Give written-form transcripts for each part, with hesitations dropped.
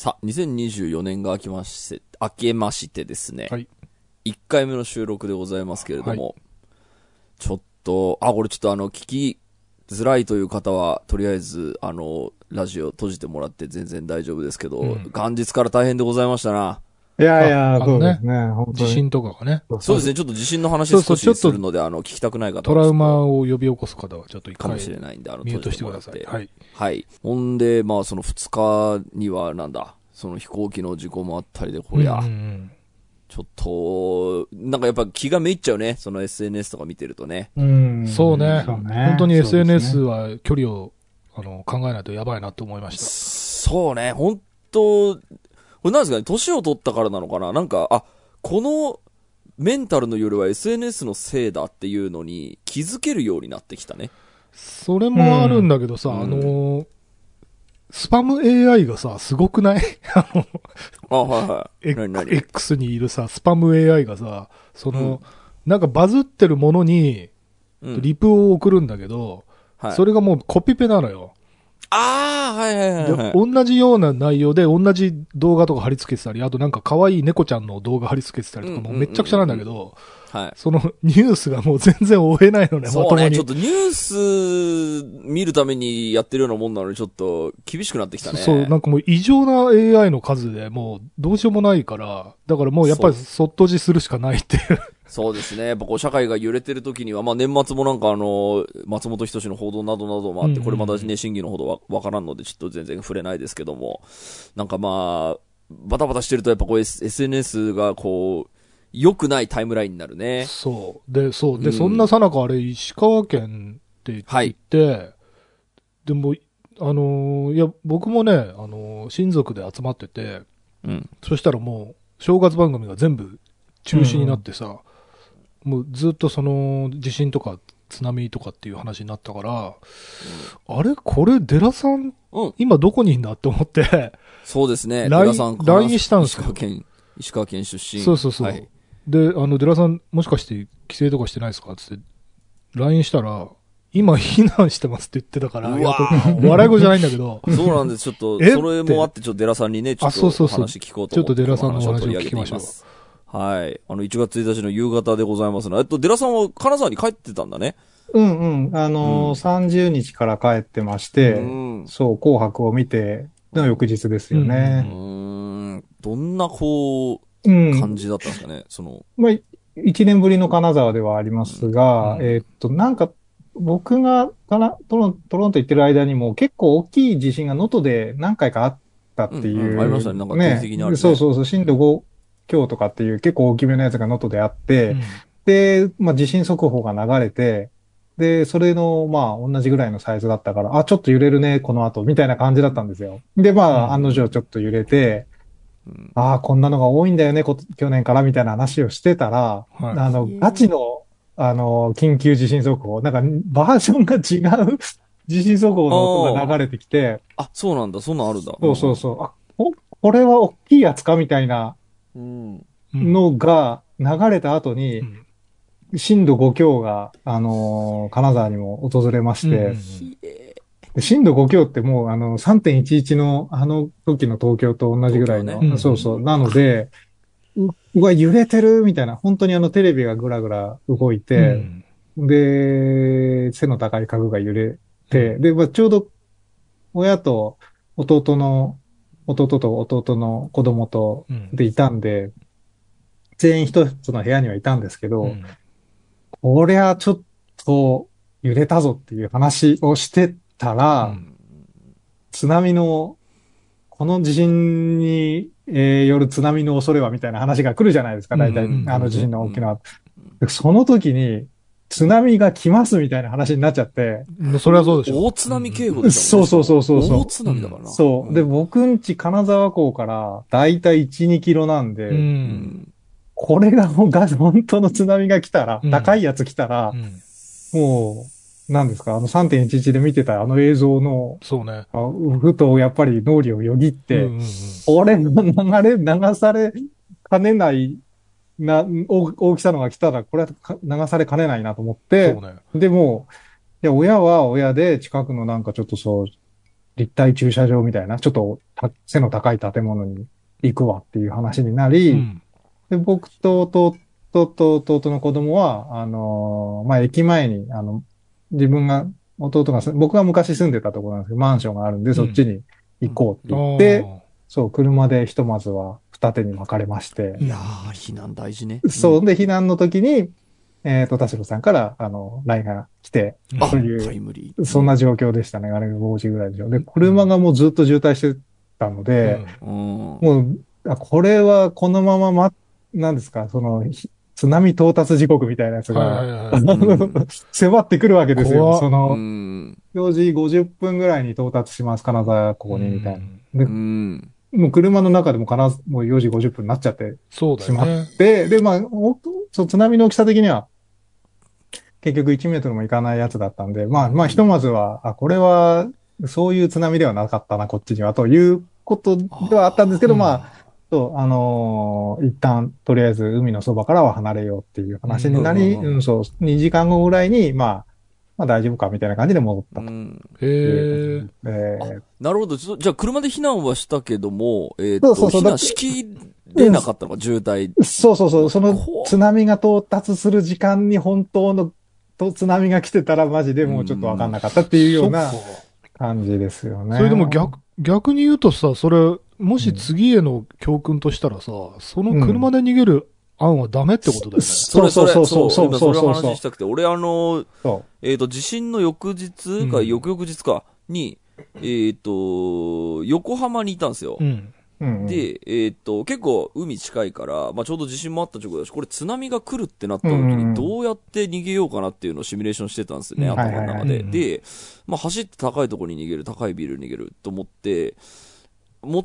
さあ、2024年が明けましてですね、はい、1回目の収録でございますけれども、はい、ちょっとこれちょっと聞きづらいという方はとりあえずラジオ閉じてもらって全然大丈夫ですけど、うん、元日から大変でございましたな。いやいや、そうですね。地震とかがね。そうですね。ちょっと地震の話少しするので、聞きたくない方は。トラウマを呼び起こす方は、ちょっと一回かもしれないんで、ミュートしてください。はい。はい。ほんで、まあ、その2日には、なんだ、その飛行機の事故もあったりで、こりゃ、ちょっと、なんかやっぱ気がめいっちゃうね。その SNS とか見てるとね。そうね。本当に SNS は距離を、考えないとやばいなと思いました。そうね。本当、これなんですかね、年を取ったからなのかな、なんか、このメンタルのよりは SNS のせいだっていうのに気づけるようになってきたね。それもあるんだけどさ、スパム AI がさ、すごくない？はいはい。X にいるさ、スパム AI がさ、なんかバズってるものに、リプを送るんだけど、はい、それがもうコピペなのよ。はいはいはい。同じような内容で同じ動画とか貼り付けてたり、あとなんか可愛い猫ちゃんの動画貼り付けてたりとか、もうめっちゃくちゃなんだけど、はい。そのニュースがもう全然追えないのね、まともに。ちょっとニュース見るためにやってるようなもんなのにちょっと厳しくなってきたね。そう、なんかもう異常な AI の数でもうどうしようもないから、だからもうやっぱりそっとじするしかないっていう。そうですね。やっぱこう社会が揺れてる時には、まあ年末もなんか松本人志の報道などなどもあって、これまだね、真偽のほどはわからんので、ちょっと全然触れないですけども、なんかまあ、バタバタしてるとやっぱこう SNS がこう、良くないタイムラインになるね。そう。で、そんなさなかあれ、石川県って言って、はい、でも、いや、僕もね、親族で集まってて、そしたらもう、正月番組が全部中止になってさ、もうずっとその地震とか津波とかっていう話になったから、あれこれデラさん、今どこにいんだって思ってそうですね、デラさん LINE したんですけど石川県出身、そう、はい、でデラさんもしかして帰省とかしてないですかつって LINE したら今避難してますって言ってたから、笑い声じゃないんだけどそうなんです、ちょっとそれもあってちょっとデラさんにねちょっと話聞こうと思って、ちょっとデラさんの話を聞きましょう。はい。1月1日の夕方でございますので、デラさんは金沢に帰ってたんだね。30日から帰ってまして、そう、紅白を見ての翌日ですよね。どんな感じだったんですかね、まあ、1年ぶりの金沢ではありますが、なんか、僕がトロンと行ってる間にも結構大きい地震が能登で何回かあったっていう。ありましたね、なんか定期的にあるね。そう、震度5、今日とかっていう結構大きめのやつが能登であって、で、まあ、地震速報が流れて、で、それの、まあ、同じぐらいのサイズだったから、ちょっと揺れるね、この後、みたいな感じだったんですよ。で、まあ、案の定ちょっと揺れて、こんなのが多いんだよね、去年から、みたいな話をしてたら、ガチの、緊急地震速報、なんか、バージョンが違う地震速報の音が流れてきて、そうなんだ、そんなんあるんだ。そう。これは大きいやつかみたいな、のが流れた後に、震度5強が、金沢にも訪れまして、震度5強ってもう、3.11 の時の東京と同じぐらいの、そう。なので、うわ、揺れてるみたいな、本当にテレビがぐらぐら動いて、で、背の高い家具が揺れて、で、まあ、ちょうど、弟と弟の子供とでいたんで、全員一つの部屋にはいたんですけど、こりゃちょっと揺れたぞっていう話をしてたら、津波の、この地震による津波の恐れはみたいな話が来るじゃないですか、大体、地震の大きな。その時に、津波が来ますみたいな話になっちゃって。それはそうでしょ。大津波警報ですよね。そう。大津波だからな。そう。で、僕んち金沢港からだいたい1、2キロなんで、これがもう本当の津波が来たら、高いやつ来たら、もう、何ですか、3.11 で見てた映像の、そうね。ふとやっぱり脳裏をよぎって、俺の流されかねない、大きさのが来たら、これは流されかねないなと思って、そうね、でも、いや、親は親で近くのなんかちょっとそう、立体駐車場みたいな、ちょっと背の高い建物に行くわっていう話になり、うん、で僕と弟の子供は、まあ、駅前に、自分が、僕が昔住んでたところなんですけど、マンションがあるんで、そっちに行こうって言って、うん、そう、車でひとまずは二手に分かれまして。いやー、避難大事ね。うん、そう、で、避難の時に、田代さんから、LINE が来て、というタイムリー、そんな状況でしたね。あれが5時ぐらいでしょ。で、車がもうずっと渋滞してたので、うんうん、もう、これはこのままなんですか、津波到達時刻みたいなやつが、はいはいはいうん、迫ってくるわけですよ。うん、4時50分ぐらいに到達します、金沢ここに、みたいな。でうん、もう車の中でももう4時50分になっちゃってしまって、ね、で、まあ、津波の大きさ的には、結局1メートルもいかないやつだったんで、まあ、ひとまずは、あ、これは、そういう津波ではなかったな、こっちには、ということではあったんですけど、まあ、そう、一旦、とりあえず海のそばからは離れようっていう話になり、うんうんうん、そう、2時間後ぐらいに、まあ大丈夫かみたいな感じで戻ったと。うん、へぇ、なるほど。じゃあ車で避難はしたけども、避難しきれなかったのか、渋滞。そうそうそう。その津波が到達する時間に本当の津波が来てたらマジでもうちょっとわかんなかったっていうような感じですよね。それでも逆に言うとさ、それ、もし次への教訓としたらさ、その車で逃げる案はダメってことだよね。うん、そう。今それ話したくて、俺地震の翌日か、翌々日かに、横浜にいたんですよ。うんうんうん、で、結構海近いから、まあ、ちょうど地震もあった直後だし、これ津波が来るってなった時にどうやって逃げようかなっていうのをシミュレーションしてたんですよね、うん、頭の中で。はいはいはい、で、まあ、走って高いところに逃げる、高いビルに逃げると思った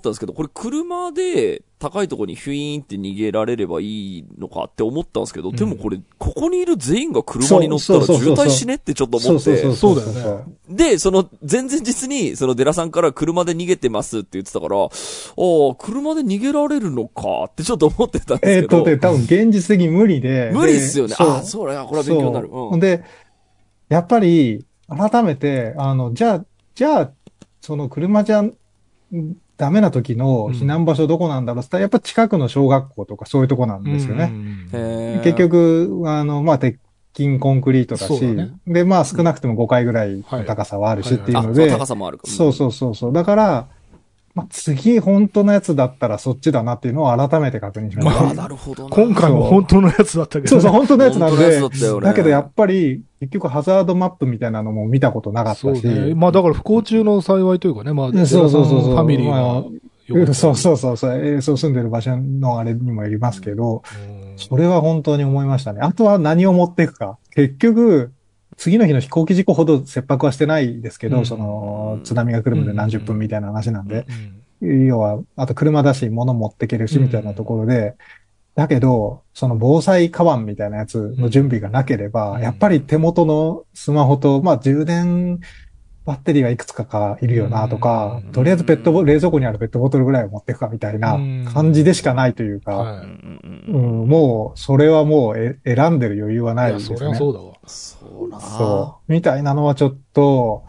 んですけど、これ車で高いところにヒュイーンって逃げられればいいのかって思ったんですけど、うん、でもこれ、ここにいる全員が車に乗ったら渋滞しねってちょっと思って。そうだよね。で、前々日に、デラさんから車で逃げてますって言ってたから、ああ、車で逃げられるのかってちょっと思ってたんですけど。多分現実的に無理で。無理っすよね。ああ、そうだよ。これは勉強になる。うん。で、やっぱり、改めて、じゃあ、車じゃん、ダメな時の避難場所どこなんだろうって言ったら、やっぱ近くの小学校とかそういうとこなんですよね。うん、結局、まあ、鉄筋コンクリートだし、ね、で、まあ、少なくても5階ぐらいの高さはあるし、はい、っていうので、高さもあるかも、ね。そう。だから、まあ、次、本当のやつだったらそっちだなっていうのを改めて確認しました。まあ、なるほどね。今回も本当のやつだったけど、ね。そう、本当のやつなんで。だけどやっぱり、結局ハザードマップみたいなのも見たことなかったし。そうね、まあだから不幸中の幸いというかね、まあ、ファミリーが、まあ。そう、住んでる場所のあれにもよりますけど、それは本当に思いましたね。あとは何を持っていくか。結局、次の日の飛行機事故ほど切迫はしてないですけど、うん、津波が来るまで何十分みたいな話なんで、うん、要は、あと車だし、物持ってけるし、みたいなところで、うん、だけど、防災カバンみたいなやつの準備がなければ、うん、やっぱり手元のスマホと、まあ、充電バッテリーがいくつかいるよな、とか、うん、とりあえず冷蔵庫にあるペットボトルぐらいを持っていくか、みたいな感じでしかないというか、うんうん、もう、それはもう、選んでる余裕はないですね。いや、それはそうだわ。そう。みたいなのはちょっと、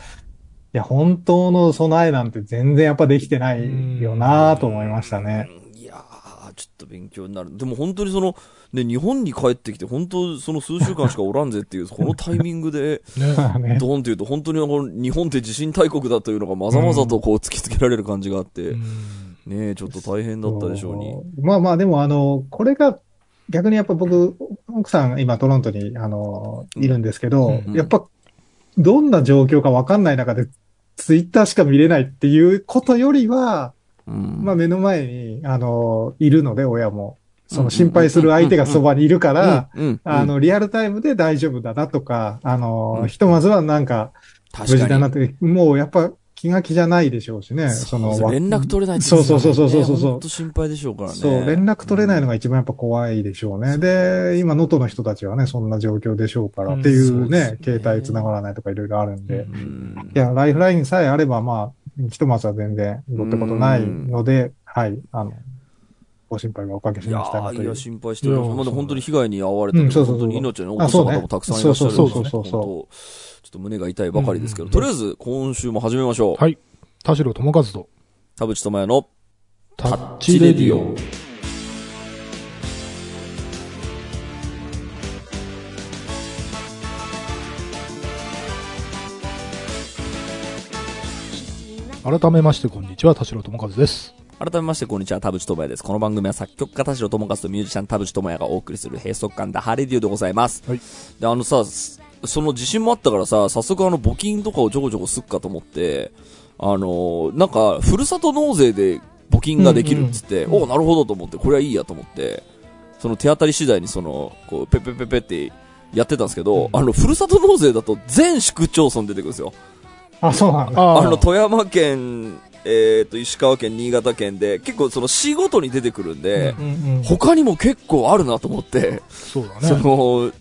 いや、本当の備えなんて全然やっぱできてないよなと思いましたね。いやー、ちょっと勉強になる。でも本当にね、日本に帰ってきて、本当数週間しかおらんぜっていう、このタイミングで、ね、ドンっていうと、本当に日本って地震大国だというのがまざまざとこう突きつけられる感じがあって、ね、ちょっと大変だったでしょうに。まあでもこれが、逆にやっぱ僕、奥さん今トロントに、いるんですけど、うんうん、やっぱ、どんな状況かわかんない中で、ツイッターしか見れないっていうことよりは、うん、まあ目の前に、いるので、親も。心配する相手がそばにいるから、リアルタイムで大丈夫だなとか、ひとまずはなんか、無事だなって、もうやっぱ、気が気じゃないでしょうしね。連絡取れないってことですね。そう。ほんと心配でしょうからね。そう、連絡取れないのが一番やっぱ怖いでしょうね。うん、で、今、能登の人たちはね、そんな状況でしょうから、うん、っていうね、携帯繋がらないとかいろいろあるんで、うん。いや、ライフラインさえあれば、まあ、ひとまずは全然、どうってことないので、うん、はい、ご心配はおかけしましたがという。いや、心配しております。まだ本当に被害に遭われて、本当に命のお子様方もたくさんいらっしゃるんですね。ちょっと胸が痛いばかりですけど、とりあえず今週も始めましょう。はい。田代智和と田淵智也のタッチレディオ。改めましてこんにちは、田代智和です。改めましてこんにちは、田淵智也です。この番組は作曲家田代智和とミュージシャン田淵智也がお送りする閉塞感ダハレディオでございます、はい。で、その地震もあったからさ、早速募金とかをちょこちょこすっかと思って、なんか、ふるさと納税で募金ができるっつって、うんうん、お、なるほどと思って、これはいいやと思って、その手当たり次第にこう、ペペペペってやってたんですけど、うん、ふるさと納税だと全市区町村出てくるんですよ。あ、そうなんだ。富山県、石川県、新潟県で、結構その市ごとに出てくるんで、うんうんうん、他にも結構あるなと思って、そうだね。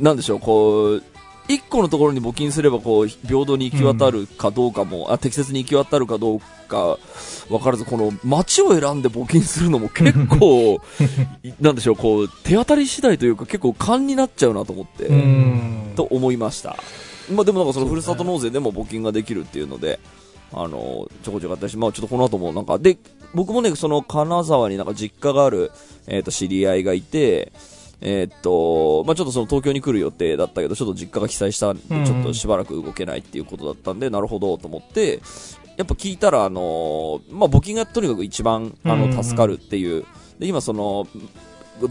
なんでしょう、こう一個のところに募金すればこう平等に行き渡るかどうかも、適切に行き渡るかどうか分からず、この町を選んで募金するのも結構なんでしょう、こう手当たり次第というか結構勘になっちゃうなと思ってと思いました。まあ、でもなんかそのふるさと納税でも募金ができるっていうので、ちょこちょこあったりし、まあ、ちょっとこの後もなんかで僕もね、その金沢になんか実家がある、知り合いがいて。まあ、ちょっとその東京に来る予定だったけど、ちょっと実家が被災したんで、ちょっとしばらく動けないっていうことだったんで、なるほどと思って、やっぱ聞いたら、まあ、募金がとにかく一番、助かるっていう。で、今その、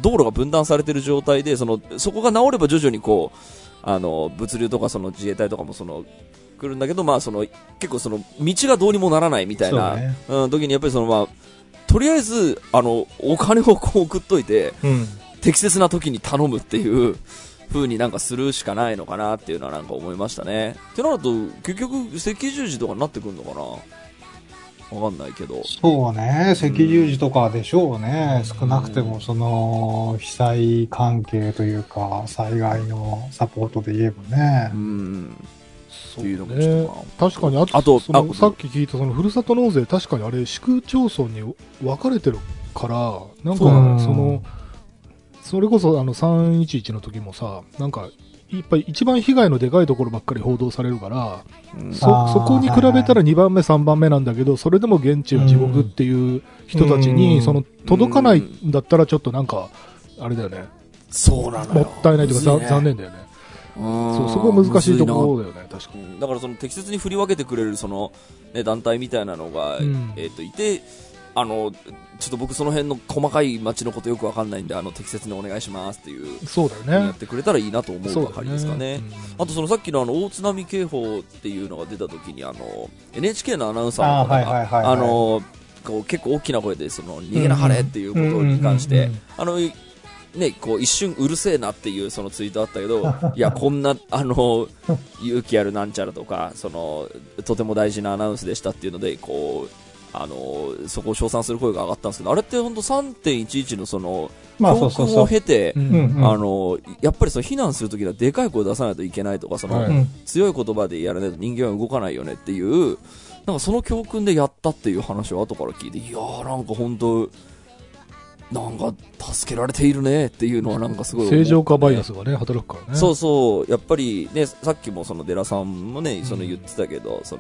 道路が分断されてる状態で、そこが治れば徐々にこう、物流とかその自衛隊とかも来るんだけど、まあ、結構道がどうにもならないみたいな、時にやっぱりまあ、とりあえず、お金をこう送っといて、適切な時に頼むっていう風になんかするしかないのかなっていうのはなんか思いましたね。ってなると結局赤十字とかになってくるのかな、わかんないけど。そうね、赤十字とかでしょうね、少なくても被災関係というか災害のサポートで言えばね、そういうのもちょっとな。確かにあとさっき聞いたふるさと納税、確かにあれ市区町村に分かれてるから、なんかそれこそ311の時もさ、なんかいっぱい一番被害のでかいところばっかり報道されるから、そこに比べたら2番目、3番目なんだけど、それでも現地は地獄っていう人たちに、届かないんだったらちょっとなんかあれだよね。そうなのよ。もったいないというか、残念だよね。そこは難しいところだよね、確かに。だから適切に振り分けてくれるね、団体みたいなのが、いて。ちょっと僕その辺の細かい町のことよくわかんないんで、適切にお願いしますっていう、そうだよね、やってくれたらいいなと思うばかりですかね。あとさっきの大津波警報っていうのが出た時にNHK のアナウンサーの方がこう結構大きな声で逃げなはれっていうことに関して、ね、こう一瞬うるせえなっていうツイートあったけどいや、こんな勇気あるなんちゃらとか、とても大事なアナウンスでしたっていうのでこうそこを称賛する声が上がったんですけど、あれって本当 3.11 の教訓を経て、やっぱり避難するときはでかい声を出さないといけないとか、強い言葉でやらないと人間は動かないよねっていう、なんかその教訓でやったっていう話を後から聞いて、いやー、なんか本当なんか助けられているねっていうのはなんかすごい、正常化バイアスがね働くからね。そうそう、やっぱりね、さっきもデラさんもね言ってたけど、そう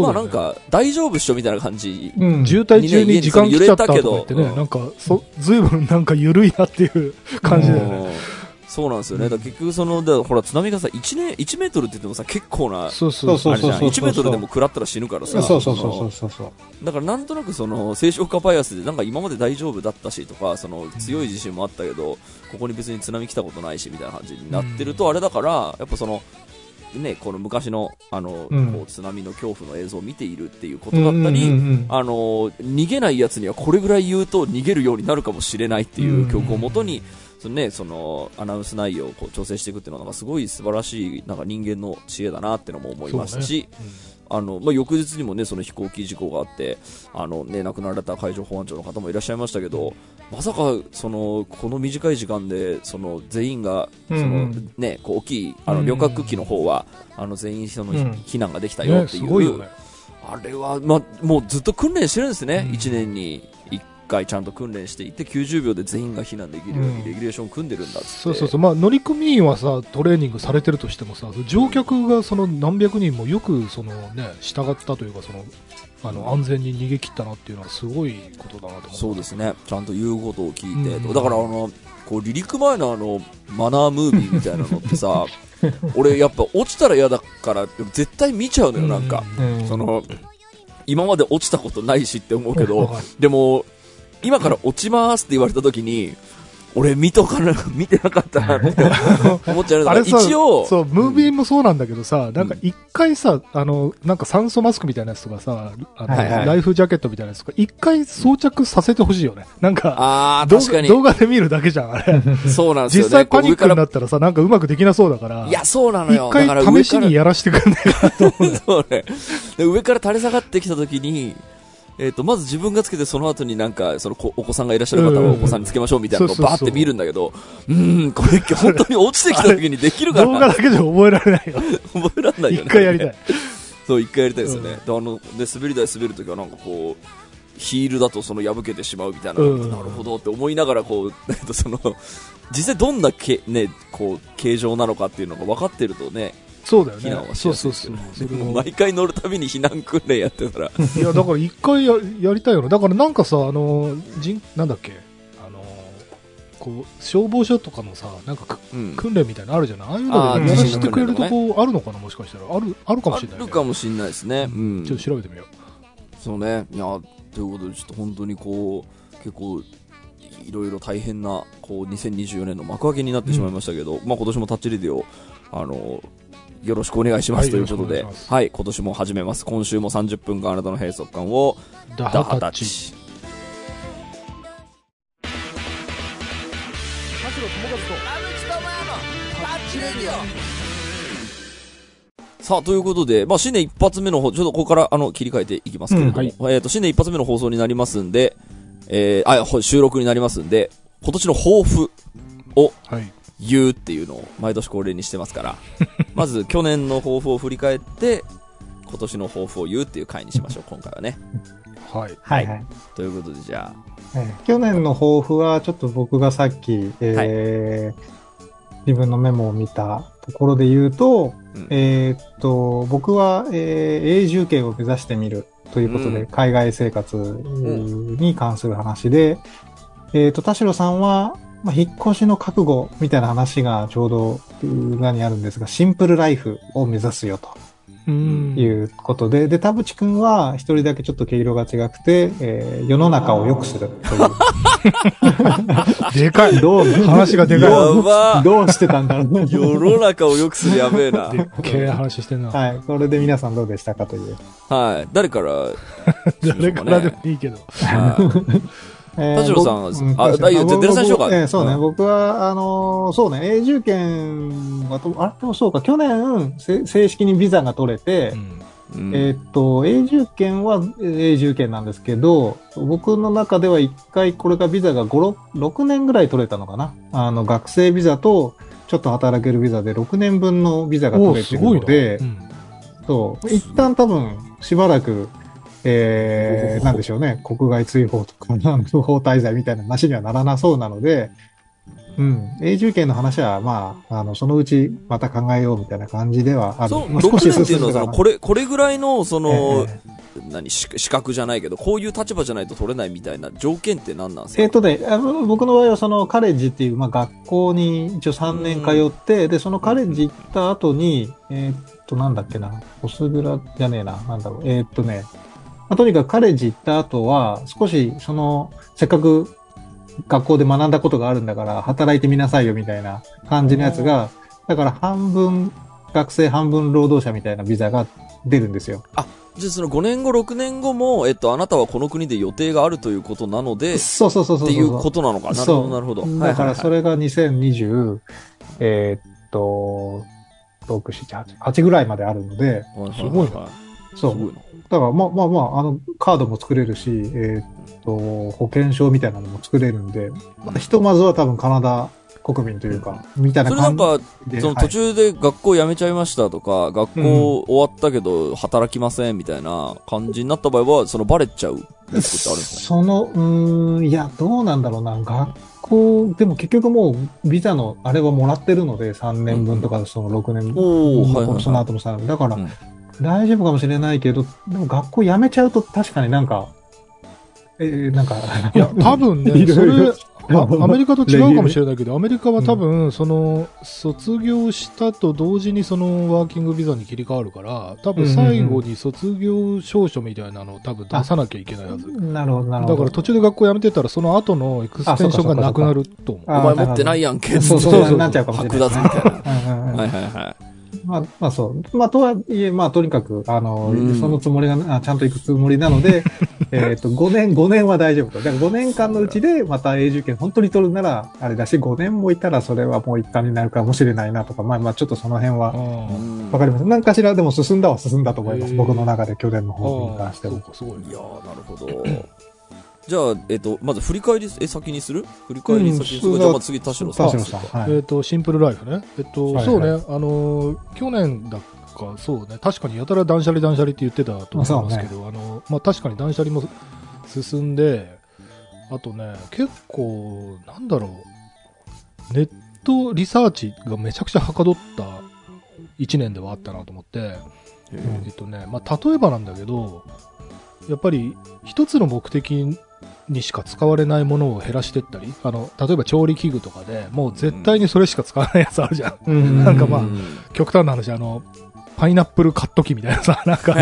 ね、まあなんか大丈夫っしょみたいな感じ、渋滞中に時間来ちゃったとか言ってね、なんかずいぶんなんか緩いなっていう感じだよね。そうなんですよね。だから結局ほら津波がさ、1メートルって言ってもさ、結構な、1メートルでも食らったら死ぬからさ、だからなんとなく正常化バイアスで、なんか今まで大丈夫だったしとか、強い地震もあったけど、ここに別に津波来たことないしみたいな感じになってると、あれだからやっぱね、この昔の、こう津波の恐怖の映像を見ているっていうことだったり、逃げないやつにはこれぐらい言うと逃げるようになるかもしれないっていう曲をもとに、アナウンス内容をこう調整していくっていうのがすごい素晴らしい、なんか人間の知恵だなっていうのも思いますし、翌日にもね、飛行機事故があって、亡くなられた海上保安庁の方もいらっしゃいましたけど、まさかこの短い時間で全員がね、こう大きい旅客機の方は全員避難ができたよっていう、あれはまあもうずっと訓練してるんですね、1年に1回ちゃんと訓練していて90秒で全員が避難できるようにレギュレーション組んでるんだっつって、そうそうそう、まあ、乗組員はさトレーニングされてるとしてもさ、乗客がその何百人もよくその、ね、従ったというかその安全に逃げ切ったなっていうのはすごいことだなと思う。そうですね、ちゃんと言うことを聞いて、うん、だからこう離陸前のマナームービーみたいなのってさ俺やっぱ落ちたら嫌だから絶対見ちゃうのよ、なんか、うんうん、その今まで落ちたことないしって思うけど、でも今から落ちますって言われた時に俺見てなかったなって思っちゃうの。あれさ、一応そうムービーもそうなんだけどさ、なんか一回さ、なんか酸素マスクみたいなやつとかさ、はいはい、ライフジャケットみたいなやつとか一回装着させてほしいよね。なんか、確かに動画で見るだけじゃんあれ。そうなんですよね。実際パニックになったらさ、なんかうまくできなそうだから。いやそうなのよ。一回試しにやらしてくんないかと思う。そうね。で上から垂れ下がってきた時に。まず自分がつけてその後になんかそのお子さんがいらっしゃる方はお子さんにつけましょうみたいなのをバーって見るんだけど、これ本当に落ちてきた時にできるから動画だけじゃ覚えられないよ覚えられないよね。一回やりたいそう一回やりたいですよね、で滑り台滑るときはなんかこうヒールだとその破けてしまうみたいな、なるほどって思いながらこうその実際どんなねこう形状なのかっていうのが分かってるとね、そうだよね。そう毎回乗るたびに避難訓練やってたらいやだから一回 やりたいよね。だからなんかさなんだっけこう消防署とかのさなんか、訓練みたいなのあるじゃない、ああいうのでやらせてくれるとこあるのかな、もしかしたらあるかもしれない、ね、あるかもしれないですね、ちょっと調べてみよう。そうね、いやということでちょっと本当にこう結構いろいろ大変なこう2024年の幕開けになってしまいましたけど、まあ今年もタッチレディをよろしくお願いしますということで、はい、今年も始めます。今週も30分間あなたの閉塞感をダハタッチ。田代友和と田口智也のタッチレディオ。さあということで、まあ、新年一発目のちょっとここから切り替えていきますけれども、新年一発目の放送になりますんで、収録になりますんで今年の抱負を、はい言うっていうのを毎年恒例にしてますからまず去年の抱負を振り返って今年の抱負を言うっていう回にしましょう今回はね。はい、はいはい、ということでじゃあ、去年の抱負はちょっと僕がさっき、自分のメモを見たところで言うと、僕は、永住権を目指してみるということで、海外生活に関する話で、田代さんはまあ、引っ越しの覚悟みたいな話がちょうど裏にあるんですが、シンプルライフを目指すよということで、で田淵くんは一人だけちょっと毛色が違くて、世の中を良くするというでかい話がでかい。どうしてたんだろうね。世の中を良くするやべえな。でっけえ話してんな。はい、これで皆さんどうでしたかという。はい、誰からでもいいけど。田代さんは、出るさんしようか。そうね、僕は、そうね、永住権がでもそうか、去年、正式にビザが取れて、永住権は永住権なんですけど、僕の中では一回、これがビザが6年ぐらい取れたのかな。学生ビザと、ちょっと働けるビザで6年分のビザが取れてるので、そう、一旦多分、しばらく、なんでしょうね、国外追放とか不法滞在みたいな話にはならなそうなので、永住権の話は、まあ、そのうちまた考えようみたいな感じではある。そう、6年っていうのはこれぐらいの、その、資格じゃないけど、こういう立場じゃないと取れないみたいな条件って何なんですか？僕の場合は、その、カレッジっていう、まあ、学校に一応3年通って、で、そのカレッジ行った後に、なんだっけな、コスグラじゃねえな、なんだろう、とにかくカレッジ行った後は、少し、せっかく学校で学んだことがあるんだから、働いてみなさいよみたいな感じのやつが、だから半分学生、半分労働者みたいなビザが出るんですよ。あ、じゃあその5年後、6年後も、あなたはこの国で予定があるということなので、そうっていうことなのかな。なるほど、だからそれが2020、6、7、8ぐらいまであるので、すごいな。そう。だから、まあ、カードも作れるし、保険証みたいなのも作れるんで、ひとまずは多分カナダ国民というか、みたいな感じで。それなんか、その途中で学校辞めちゃいましたとか、はい、学校終わったけど働きませんみたいな感じになった場合は、そのバレちゃうってことあるんですかね。その、いや、どうなんだろうな。学校、でも結局もうビザのあれはもらってるので、3年分とかその6年分、その後も3年。だから、大丈夫かもしれないけど、でも学校辞めちゃうと確かになんか、なんか、いや、多分ね、いろいろアメリカと違うかもしれないけど、アメリカは多分、その、卒業したと同時にそのワーキングビザに切り替わるから、多分最後に卒業証書みたいなのを多分出さなきゃいけないはず。なるほど、なるほど。だから途中で学校辞めてたら、その後のエクステンションがなくなると思う。お前持ってないやんけ、そうなっちゃうかもしれない。剥奪みたいな。はいはいはい。まあそう。まあとはいえ、まあとにかく、そのつもりが、ちゃんと行くつもりなので、5年は大丈夫と。だから5年間のうちで、また永住権本当に取るなら、あれだし、5年もいたらそれはもう一旦になるかもしれないなとか、まあちょっとその辺は、わかります。何かしらでも進んだと思います。僕の中で去年の方に関しても。すごい。いやー、なるほど。じゃあ、まず振り返り、先にする？振り返り先にする。じゃあ、まあ次、田代さん。田代さん。はい、シンプルライフね。そうね、去年だか、そうね、確かにやたら断捨離って言ってたと思いますけど、ね、まあ確かに断捨離も進んで、あとね、結構、なんだろう、ネットリサーチがめちゃくちゃはかどった1年ではあったなと思って、まあ例えばなんだけど、やっぱり一つの目的にしか使われないものを減らしていったり、例えば調理器具とかでもう絶対にそれしか使わないやつあるじゃん。なんかまあ、極端な話、パイナップルカット機みたいなさ、なんか、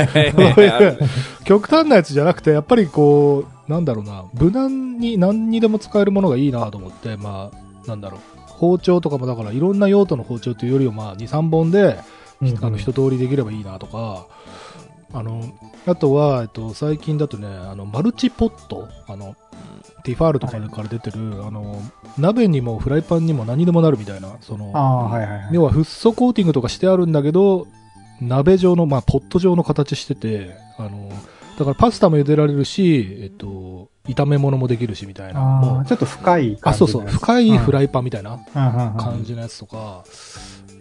極端なやつじゃなくて、やっぱりこう、なんだろうな、無難に何にでも使えるものがいいなと思って、まあ、なんだろう、包丁とかもだからいろんな用途の包丁というよりはまあ、2、3本で、一通りできればいいなとか、あとは、最近だとね、マルチポット、ティファールとかから出てる、鍋にもフライパンにも何でもなるみたいな、要はフッ素コーティングとかしてあるんだけど、鍋状の、まあ、ポット状の形してて、だからパスタも茹でられるし、炒め物もできるしみたいな。もうちょっと深い感じ。あ、そうそう、深いフライパンみたいな感じのやつとか、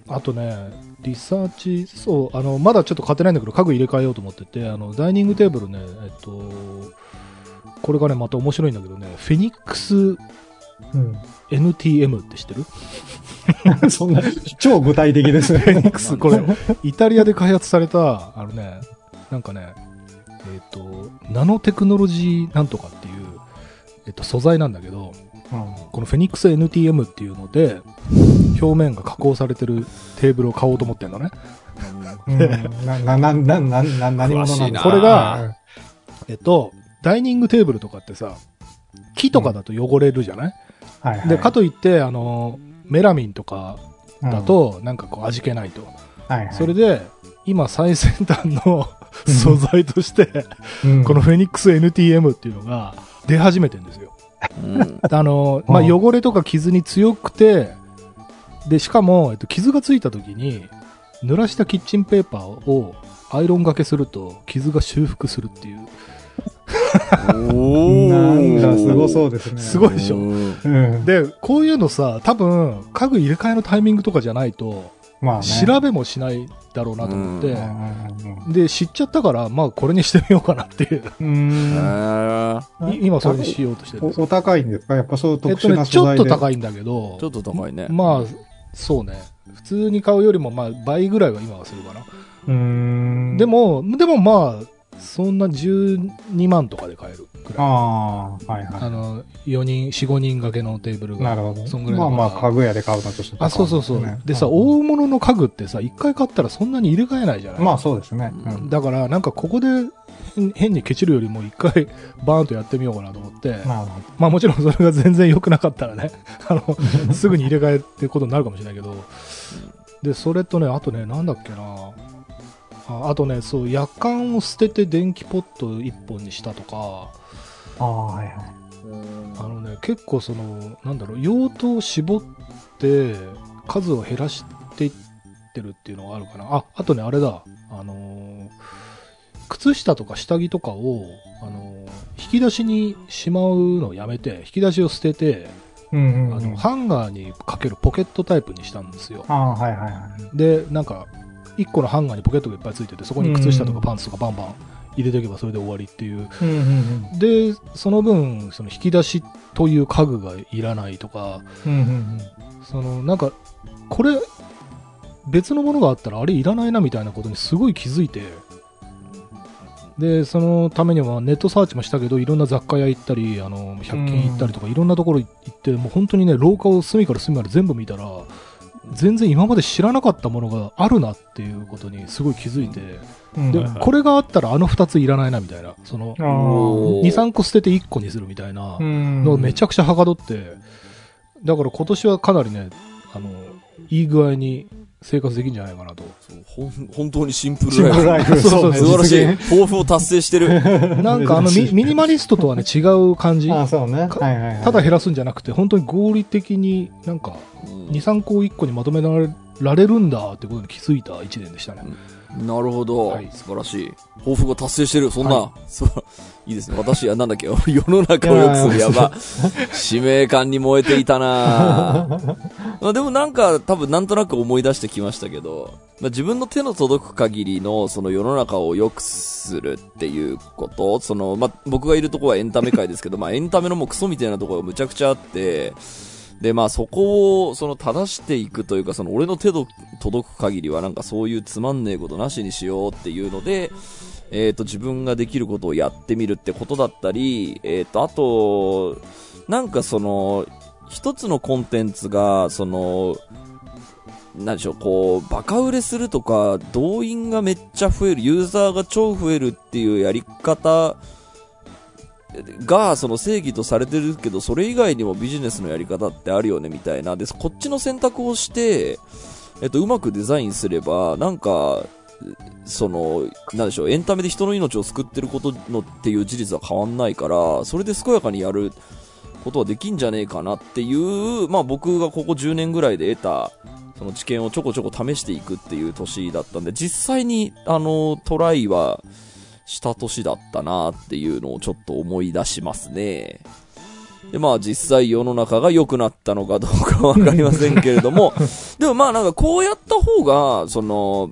あとね、リサーチ、そう、まだちょっと買ってないんだけど、家具入れ替えようと思ってて、ダイニングテーブルね、これがね、また面白いんだけどね、フェニックス、NTM って知ってる？そんな、超具体的ですね。フェニックス、これ、イタリアで開発された、なんかね、ナノテクノロジーなんとかっていう、素材なんだけど、このフェニックス NTM っていうので表面が加工されてるテーブルを買おうと思ってんだね。何物なんだ。これがダイニングテーブルとかってさ、木とかだと汚れるじゃない？でかといってメラミンとかだとなんかこう味気ないと。それで今最先端の素材としてこのフェニックス NTM っていうのが出始めてんですよ。まあ、汚れとか傷に強くて、で、しかも、傷がついた時に、濡らしたキッチンペーパーをアイロンがけすると、傷が修復するっていう。なんだ、すごそうですね。すごいでしょ。で、こういうのさ、多分、家具入れ替えのタイミングとかじゃないと、まあね、調べもしないだろうなと思って、で、知っちゃったから、まあ、これにしてみようかなっていう。今、それにしようとしてるんです。お高いんですか？やっぱそう特殊な素材で。ちょっと高いんだけど、ちょっと高いね。まあ、そうね。普通に買うよりも、まあ、倍ぐらいは今はするかな。でもまあ、そんな12万とかで買えるくらい。4人、4、5人掛けのテーブルが。なるほど。そんぐらい。まあまあ、家具屋で買うなとしても。あ、そうそうそう。でさ、大物の家具ってさ、一回買ったらそんなに入れ替えないじゃない？まあそうですね。だから、なんかここで変にケチるよりも一回バーンとやってみようかなと思って。まあもちろんそれが全然良くなかったらね、すぐに入れ替えってことになるかもしれないけど。で、それとね、あとね、なんだっけな。あとね、そう、やかんを捨てて電気ポット1本にしたとか。結構そのなんだろう、用途を絞って数を減らしていってるっていうのがあるかな。あとね、あれだ、靴下とか下着とかを引き出しにしまうのをやめて、引き出しを捨ててうんうん、ハンガーにかけるポケットタイプにしたんですよ。あ、はいはいはい、でなんか1個のハンガーにポケットがいっぱいついてて、そこに靴下とかパンツとかバンバン入れておけばそれで終わりっていう、うんうんうん、でその分その引き出しという家具がいらないとか、うんうんうん、そのなんかこれ別のものがあったらあれいらないなみたいなことにすごい気づいて、でそのためにはネットサーチもしたけどいろんな雑貨屋行ったり100均行ったりとかいろんなところ行って、もう本当にね廊下を隅から隅まで全部見たら全然今まで知らなかったものがあるなっていうことにすごい気づいて、うん、で、うん、これがあったら2ついらないなみたいな、その 2,3 個捨てて1個にするみたいなのめちゃくちゃはかどって、だから今年はかなりねいい具合に生活できるんじゃないかなと。本当にシンプルライフ、そうそうそう、素晴らしい抱負を達成してるなんかミニマリストとはね違う感じ。あ、そうね、はいはいはい、ただ減らすんじゃなくて本当に合理的になんか 2,3 個を1個にまとめられるんだってことに気づいた1年でしたね、うん、なるほど、はい、素晴らしい抱負を達成してる。そんな、はい、いいですね。私はなんだっけ世の中を良くする、やば使命感に燃えていたなでもなんか多分なんとなく思い出してきましたけど、まあ、自分の手の届く限りのその世の中を良くするっていうこと、その、まあ、僕がいるところはエンタメ界ですけどまあエンタメのもうクソみたいなところがむちゃくちゃあって、でまあそこをその正していくというか、その俺の手の届く限りはなんかそういうつまんねえことなしにしようっていうので、自分ができることをやってみるってことだったり、あとなんかその一つのコンテンツがその何でしょう、こうバカ売れするとか動員がめっちゃ増える、ユーザーが超増えるっていうやり方がその正義とされてるけど、それ以外にもビジネスのやり方ってあるよねみたいな。でこっちの選択をして、うまくデザインすればなんかそのなんでしょう、エンタメで人の命を救ってることのっていう事実は変わんないから、それで健やかにやることはできんじゃねえかなっていう、まあ、僕がここ10年ぐらいで得たその知見をちょこちょこ試していくっていう年だったんで、実際にトライはした年だったなっていうのをちょっと思い出しますね。でまあ実際世の中が良くなったのかどうかはわかりませんけれどもでもまあなんかこうやった方がその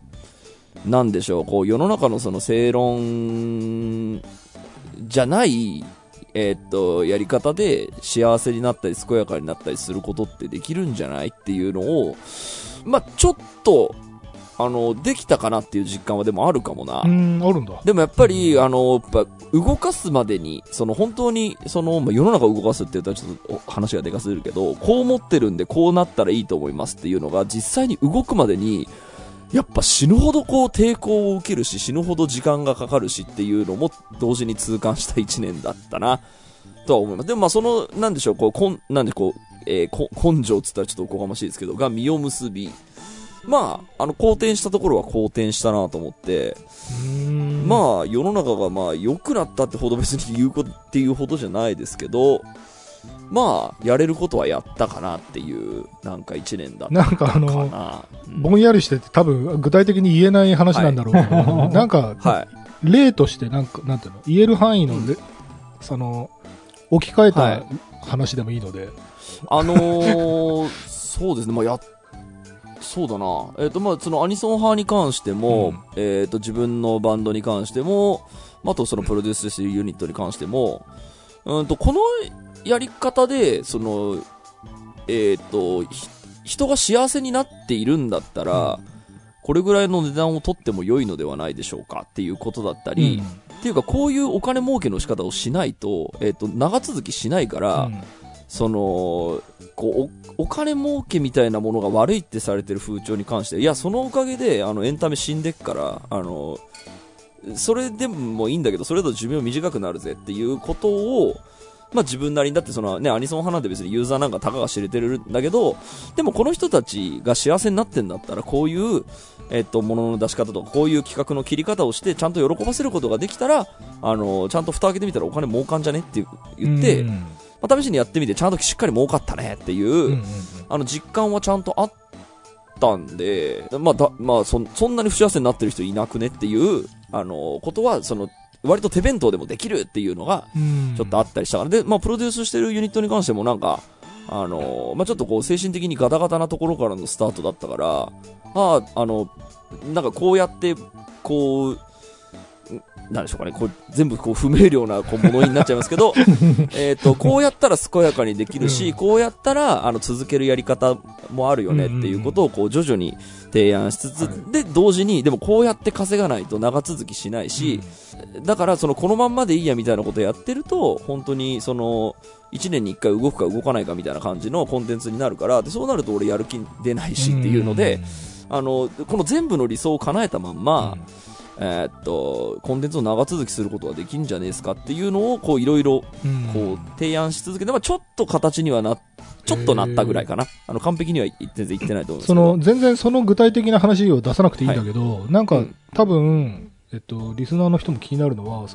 なんでしょう、こう世の中のその正論じゃないやり方で幸せになったり健やかになったりすることってできるんじゃないっていうのを、まあちょっとできたかなっていう実感はでもあるかもな。あるんだ。でもやっぱりやっぱ動かすまでにその本当にその、まあ、世の中を動かすって言ったらちょっと話がでかすぎるけど、こう思ってるんでこうなったらいいと思いますっていうのが実際に動くまでにやっぱ死ぬほどこう抵抗を受けるし、死ぬほど時間がかかるしっていうのも同時に痛感した1年だったなとは思います。でもまあそのなんでしょう、こうなんでこう、根性っつったらちょっとおこがましいですけどが実を結び、まあ好転したところは好転したなと思って、まあ世の中がまあ良くなったってほど別に言うことっていうほどじゃないですけど、まあやれることはやったかなっていうなんか1年だったかな。なんかぼんやりしてて多分具体的に言えない話なんだろうけど、はい、なんか、はい、例としてなんかなんていうの、言える範囲の、うん、その置き換えた話でもいいので、はい、そうですね、まあやっそうだな、まあそのアニソン派に関しても、うん、自分のバンドに関しても、あとそのプロデュースしているユニットに関しても、このやり方でその人が幸せになっているんだったら、うん、これぐらいの値段を取っても良いのではないでしょうかっていうことだったり、うん、っていうかこういうお金儲けの仕方をしないと、長続きしないから、うん、そのこう お金儲けみたいなものが悪いってされてる風潮に関して、いやそのおかげでエンタメ死んでっからそれでもいいんだけど、それだと寿命短くなるぜっていうことを、まあ、自分なりにだってその、ね、アニソン派なんて別にユーザーなんかたかが知れてるんだけど、でもこの人たちが幸せになってんだったらこういう、ものの出し方とかこういう企画の切り方をしてちゃんと喜ばせることができたらちゃんと蓋開けてみたらお金儲かんじゃねって言って、うんうん、まあ、試しにやってみてちゃんとしっかり儲かったねっていう、うんうんうん、実感はちゃんとあったんで、まあそんなに不幸せになってる人いなくねっていうことはその割と手弁当でもできるっていうのがちょっとあったりしたから、でまあプロデュースしてるユニットに関してもなんかちょっとこう精神的にガタガタなところからのスタートだったから、なんかこうやってこうなんでしょうかね、こう全部こう不明瞭なこうものになっちゃいますけどこうやったら健やかにできるし、こうやったら続けるやり方もあるよねっていうことをこう徐々に提案しつつで、同時にでもこうやって稼がないと長続きしないし、だからそのこのまんまでいいやみたいなことをやってると本当にその1年に1回動くか動かないかみたいな感じのコンテンツになるから、でそうなると俺やる気出ないしっていうので、この全部の理想を叶えたまんまコンテンツを長続きすることはできんじゃねえですかっていうのをいろいろ提案し続けて、ちょっと形にはちょっとなったぐらいかな。完璧には全然いってないと思いますけど、全然その具体的な話を出さなくていいんだけど、なんか多分、リスナーの人も気になるのは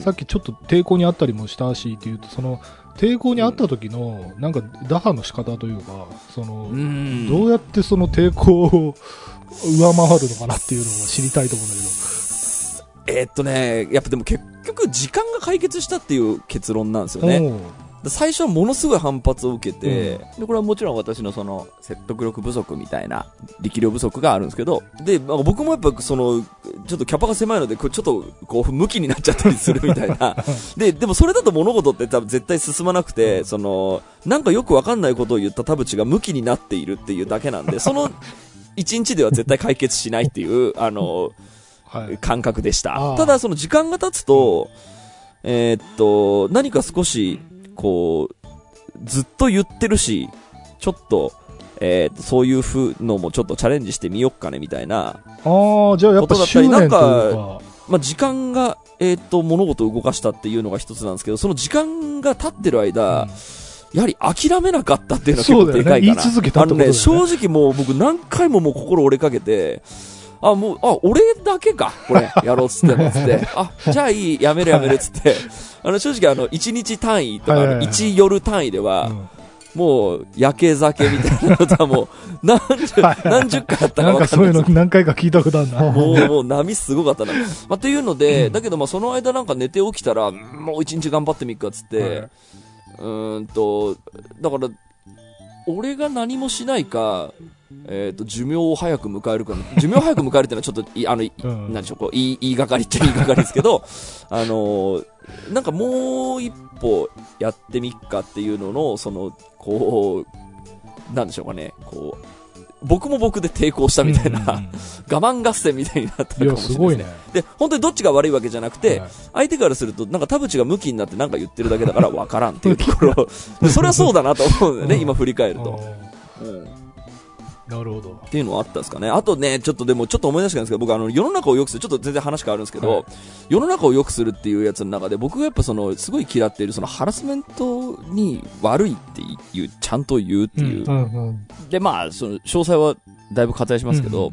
さっきちょっと抵抗にあったりもしたしっていうと、その抵抗にあった時のなんか打破の仕方というか、どうやってその抵抗を上回るのかなっていうのを知りたいと思うんだけど。やっぱでも結局時間が解決したっていう結論なんですよね。最初はものすごい反発を受けて、でこれはもちろん私のその説得力不足みたいな力量不足があるんですけど、で僕もやっぱそのちょっとキャパが狭いのでちょっとこう向きになっちゃったりするみたいなでもそれだと物事って多分絶対進まなくて、そのなんかよくわかんないことを言った田淵が向きになっているっていうだけなんで、その一日では絶対解決しないっていう感覚でした。ただその時間が経つと、何か少しこうずっと言ってるし、ちょっと、そういう風のもちょっとチャレンジしてみよっかねみたいなことだったり、なんか時間が物事を動かしたっていうのが一つなんですけど、その時間が経ってる間、やはり諦めなかったっていうのが結構でかいかな。言い続けたってことだよね。正直もう僕何回ももう心折れかけて。俺だけか、これ、やろうっつって、じゃあいい、やめるっつって、正直1日単位とか、1夜単位では、もう、やけ酒みたいなことはもう、何十回あったか分かんない。なんかそういうの何回か聞いたことあるな。もう波すごかったな。というので、だけどその間なんか寝て起きたら、もう1日頑張ってみっかっつって、だから、俺が何もしないか、寿命を早く迎えるか、寿命を早く迎えるってのはちょっと何でしょう、言いがかりって言いがかりですけど、なんかもう一歩やってみっかっていうののこうなんでしょうかね、こう僕も僕で抵抗したみたいな、我慢合戦みたいになったのかもしれないですね。いや、すごいね。で、本当にどっちが悪いわけじゃなくて、相手からすると、なんか田淵が向きになってなんか言ってるだけだから分からんっていうところで、それはそうだなと思うんだよね、今振り返ると。なるほど。っていうのはあったんですかね。あとね、ちょっと思い出したんですけど、僕世の中を良くする、ちょっと全然話変わるんですけど、世の中を良くするっていうやつの中で、僕がやっぱすごい嫌っている、ハラスメントに悪いっていう、ちゃんと言うっていう。で、詳細はだいぶ割愛しますけど、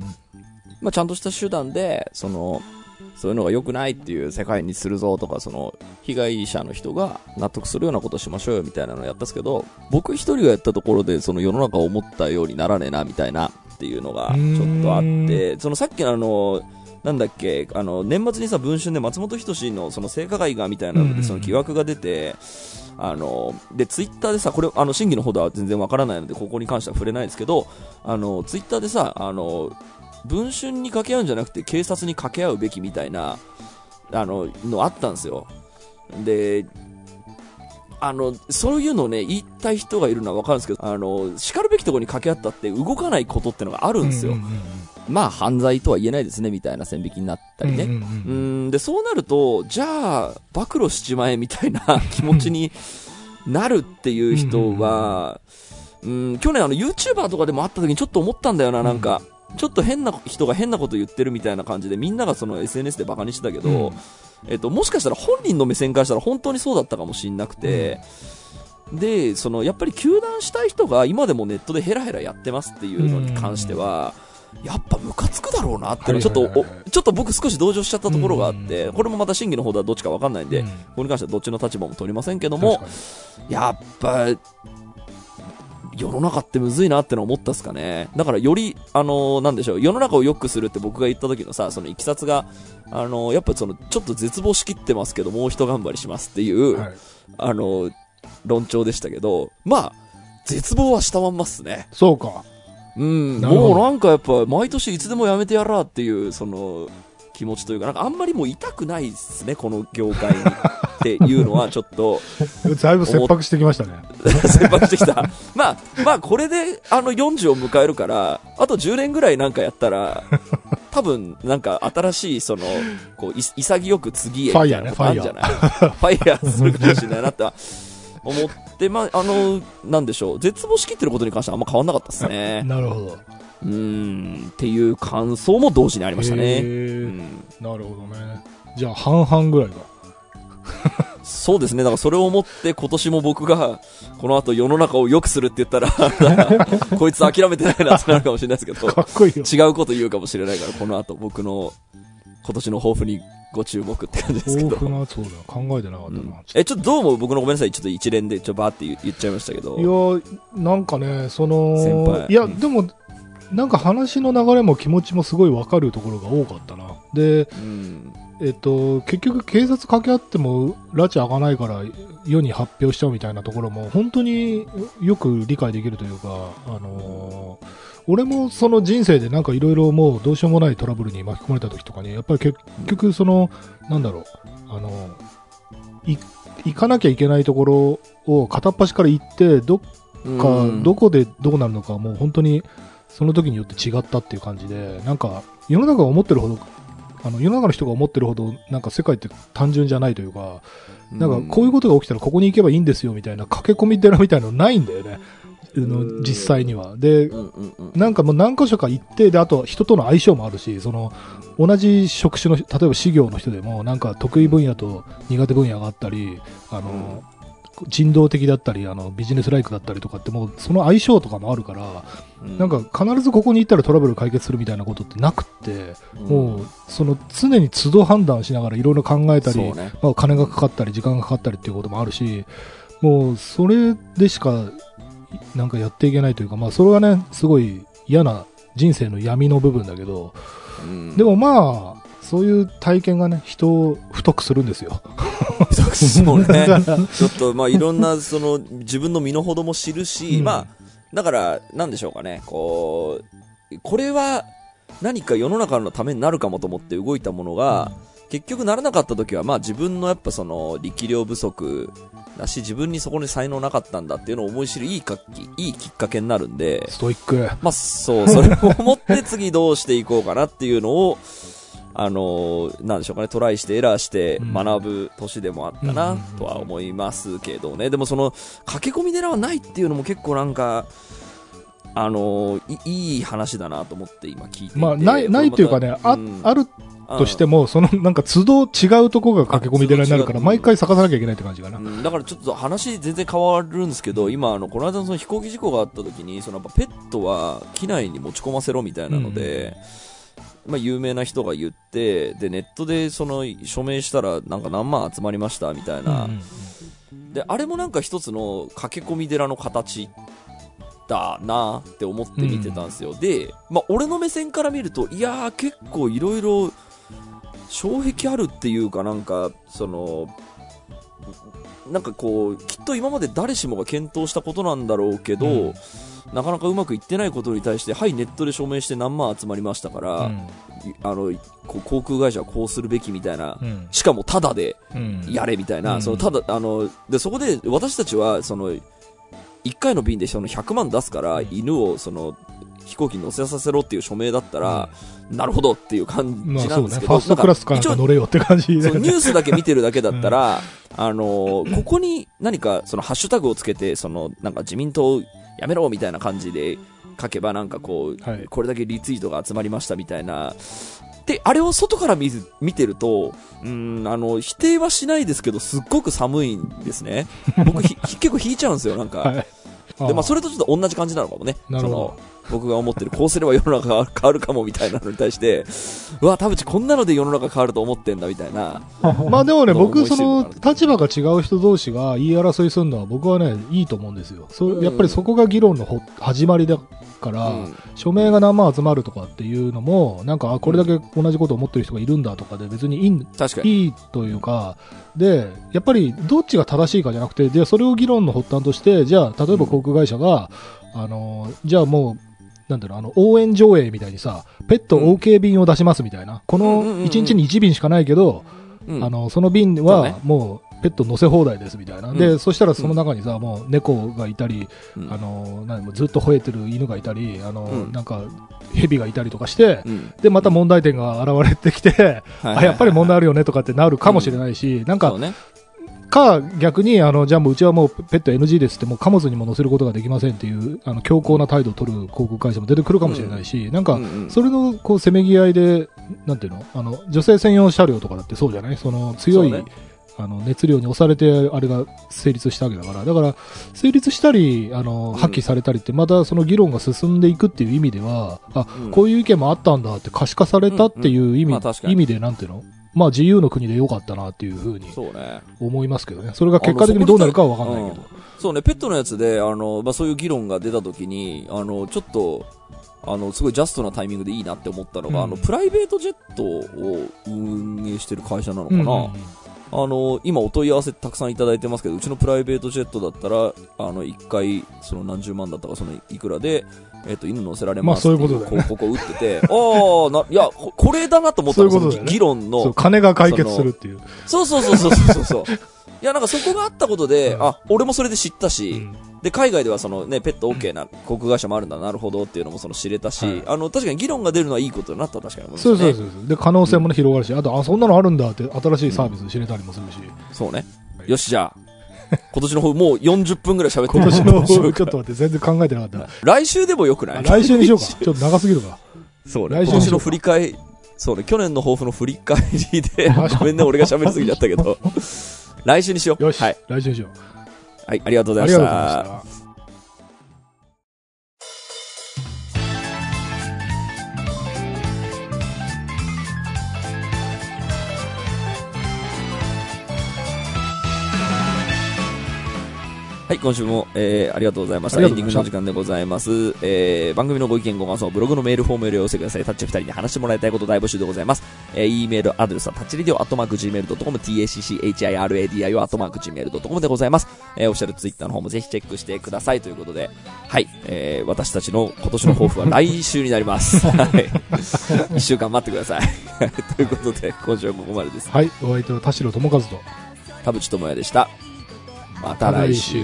ちゃんとした手段で、そういうのが良くないっていう世界にするぞとか、被害者の人が納得するようなことしましょうよみたいなのをやったんですけど、僕一人がやったところで世の中を思ったようにならねえなみたいなっていうのがちょっとあって、さっきのなんだっけ、年末にさ、文春で松本人志の性加害がみたいなので疑惑が出て、でツイッターでさ、これ真偽のほどは全然わからないのでここに関しては触れないですけど、ツイッターでさ、文春に掛け合うんじゃなくて警察に掛け合うべきみたいなのあったんですよ。で、そういうのをね、言いたい人がいるのは分かるんですけど、叱るべきところに掛け合ったって動かないことってのがあるんですよ。犯罪とは言えないですねみたいな線引きになったりね。で、そうなると、じゃあ暴露しちまえみたいな気持ちになるっていう人は、去年YouTuber とかでも会った時にちょっと思ったんだよな、なんか。ちょっと変な人が変なこと言ってるみたいな感じで、みんながSNS でバカにしてたけど、もしかしたら本人の目線からしたら本当にそうだったかもしれなくて、で、やっぱり糾弾したい人が今でもネットでヘラヘラやってますっていうのに関しては、やっぱムカつくだろうなっていうのちょっと僕少し同情しちゃったところがあって、これもまた真偽の方ではどっちか分かんないんで、これに関してはどっちの立場も取りませんけども、やっぱ世の中ってむずいなっての思ったっすかね。だからよりなんでしょう、世の中を良くするって僕が言った時のさ、いきさつがやっぱちょっと絶望しきってますけどもう一頑張りしますっていう、論調でしたけど、絶望はしたまんまっすね。そうか。うん。もうなんかやっぱ毎年いつでもやめてやらっていうその気持ちというか、なんかあんまりもう痛くないっすねこの業界にっていうのはちょっとだいぶ切迫してきましたね。切迫してきた。まあまあこれで40を迎えるからあと10年ぐらいなんかやったら。多分なんか新しいそのこう潔く次へみたいなことあるんじゃない？ファイヤーするかもしれないなって思ってまあなんでしょう、絶望しきってることに関してはあんま変わんなかったですね。なるほど。っていう感想も同時にありましたね。なるほどね。じゃあ半々ぐらいか。そうですね。だからそれを思って今年も僕がこの後世の中を良くするって言ったらこいつ諦めてないなってなるかもしれないですけど、かっこいいよ、違うこと言うかもしれないから、この後僕の今年の抱負にご注目って感じですけど。抱負な、そうだ、考えてなかったな、ちょっとどうも僕のごめんなさい、ちょっと一連でちょっとバーって言っちゃいましたけど、いやなんかね、その先輩、いやでもなんか話の流れも気持ちもすごい分かるところが多かったな。で、結局警察掛け合っても拉致開かないから世に発表しちゃうみたいなところも本当によく理解できるというか、俺もその人生でなんかいろいろもうどうしようもないトラブルに巻き込まれた時とかにやっぱり結局そのなんだろう、行かなきゃいけないところを片っ端から行って、どこでどうなるのかもう本当にその時によって違ったっていう感じで、なんか世の中が思ってるほど世の中の人が思ってるほどなんか世界って単純じゃないというか、なんかこういうことが起きたらここに行けばいいんですよみたいな駆け込み寺みたいなのないんだよね、実際には。で、なんかもう何箇所か行って、であと人との相性もあるし、その同じ職種の例えば私業の人でもなんか得意分野と苦手分野があったり、人道的だったりビジネスライクだったりとかってもうその相性とかもあるから、なんか必ずここに行ったらトラブル解決するみたいなことってなくって、もうその常に都度判断しながらいろいろ考えたり、まあ、金がかかったり時間がかかったりっていうこともあるし、もうそれでしかなんかやっていけないというか、まあ、それはねすごい嫌な人生の闇の部分だけど、でもまあそういう体験がね人を太くするんですよ。そうね。ちょっとまあいろんなその自分の身の程も知るし、まあだからなんでしょうかね、こうこれは何か世の中のためになるかもと思って動いたものが、結局ならなかった時はまあ自分のやっぱその力量不足だし、自分にそこに才能なかったんだっていうのを思い知るいいきっかけになるんで、ストイック。まあそうそれを思って次どうしていこうかなっていうのを。なんでしょうかね、トライしてエラーして学ぶ年でもあったなとは思いますけどね。でもその駆け込み寺はないっていうのも結構なんかいい話だなと思って今聞いていて、まあ、ないというかね、あるとしてもそのなんか都度違うとこが駆け込み寺になるから毎回探さなきゃいけないって感じかな、だからちょっと話全然変わるんですけど、今この間その飛行機事故があった時にそのやっぱペットは機内に持ち込ませろみたいなので、まあ、有名な人が言って、でネットでその署名したらなんか何万集まりましたみたいな、であれもなんか一つの駆け込み寺の形だなって思って見てたんですよ、で、まあ、俺の目線から見るといやー結構いろいろ障壁あるっていうか、なんかそのなんかこうきっと今まで誰しもが検討したことなんだろうけど、なかなかうまくいってないことに対してはいネットで署名して何万集まりましたから、航空会社はこうするべきみたいな、しかもタダでやれみたいな、そのただでそこで私たちはその1回の便でその100万出すから犬をその飛行機に乗せさせろっていう署名だったら、なるほどっていう感じなんですけど、ファーストクラスから乗れよって感じで、ニュースだけ見てるだけだったら、ここに何かそのハッシュタグをつけてそのなんか自民党やめろみたいな感じで書けばなんかこう、これだけリツイートが集まりましたみたいな、であれを外から見てると否定はしないですけどすっごく寒いんですね。僕結構引いちゃうんですよなんか、でまあそれとちょっと同じ感じなのかもね。なるほど。僕が思ってるこうすれば世の中変わるかもみたいなのに対して、うわ田淵こんなので世の中変わると思ってんだみたいなまあでもね、僕その立場が違う人同士が言い争いするのは僕はねいいと思うんですよ。やっぱりそこが議論の始まりだから、うん、署名が何万集まるとかっていうのもなんかこれだけ同じことを思ってる人がいるんだとかで別にいいというかで、やっぱりどっちが正しいかじゃなくて、でそれを議論の発端として、じゃあ例えば航空会社が、うん、じゃあもうなんだろう、応援上映みたいにさ、ペット OK 便を出しますみたいな、この1日に1便しかないけど、うん、その便はもうペット乗せ放題ですみたいな、うん、でそしたらその中にさ、もう猫がいたり、うん、ずっと吠えてる犬がいたり、うん、なんか蛇がいたりとかして、うん、でまた問題点が現れてきて、うん、あやっぱり問題あるよねとかってなるかもしれないし、うん、なんかか逆にじゃあもううちはもうペット NG ですって、もう貨物にも乗せることができませんっていう強硬な態度を取る航空会社も出てくるかもしれないし、うん、なんかそれのこうせめぎ合いでなんていうの、女性専用車両とかだってそうじゃない、その強い、ね、熱量に押されてあれが成立したわけだから、だから成立したり破棄されたりってまたその議論が進んでいくっていう意味では、あ、うん、こういう意見もあったんだって可視化されたっていう意味、うんうん、まあ、意味でなんていうの、まあ自由の国で良かったなっていうふうに思いますけどね。それが結果的にどうなるかは分かんないけど、そうね、ペットのやつでまあ、そういう議論が出たときにちょっとすごいジャストなタイミングでいいなって思ったのが、うん、プライベートジェットを運営してる会社なのかな、うんうんうん、今お問い合わせたくさんいただいてますけど、うちのプライベートジェットだったら1回その何十万だったかそのいくらで、犬乗せられますっていう広告を打ってて、ああいやこれだなと思ったの、そういうことだよね、議論のそう金が解決するっていう、そういやなんかそこがあったことで、うん、あ俺もそれで知ったし、うん、で海外ではその、ね、ペット OK な航空会社もあるんだ、なるほどっていうのもその知れたし、はい、確かに議論が出るのはいいことだなと確かに思いましたね。そうで可能性も、ね、広がるし、あとあそんなのあるんだって新しいサービス知れたりもするし、うん、そうね、よしじゃあ今年の方もう40分ぐらい喋ってる。今年の方ちょっと待って全然考えてなかった。来週でもよくない？来週にしようか。ちょっと長すぎるか。そうね。来週今年の振り返り、そうね、去年の抱負の振り返りでごめんね俺が喋りすぎちゃったけど。来週にしよう。よし。はい。来週にしよう。はい、ありがとうございました。ありがとうございました。はい、今週も、ありがとうございました。エンディングの時間でございます。番組のご意見ご感想、ブログのメールフォームよりお寄せください。タッチ2人に話してもらいたいこと大募集でございます。E メールアドレスはタッチリディオ@gmail.com、tacchiradio @gmail.com でございます。オフィシャルツイッターの方もぜひチェックしてくださいということで、はい、私たちの今年の抱負は来週になります。はい、一週間待ってください。ということで、今週はここまでです。はい、お相手は田代智和と田淵智也でした。また来週。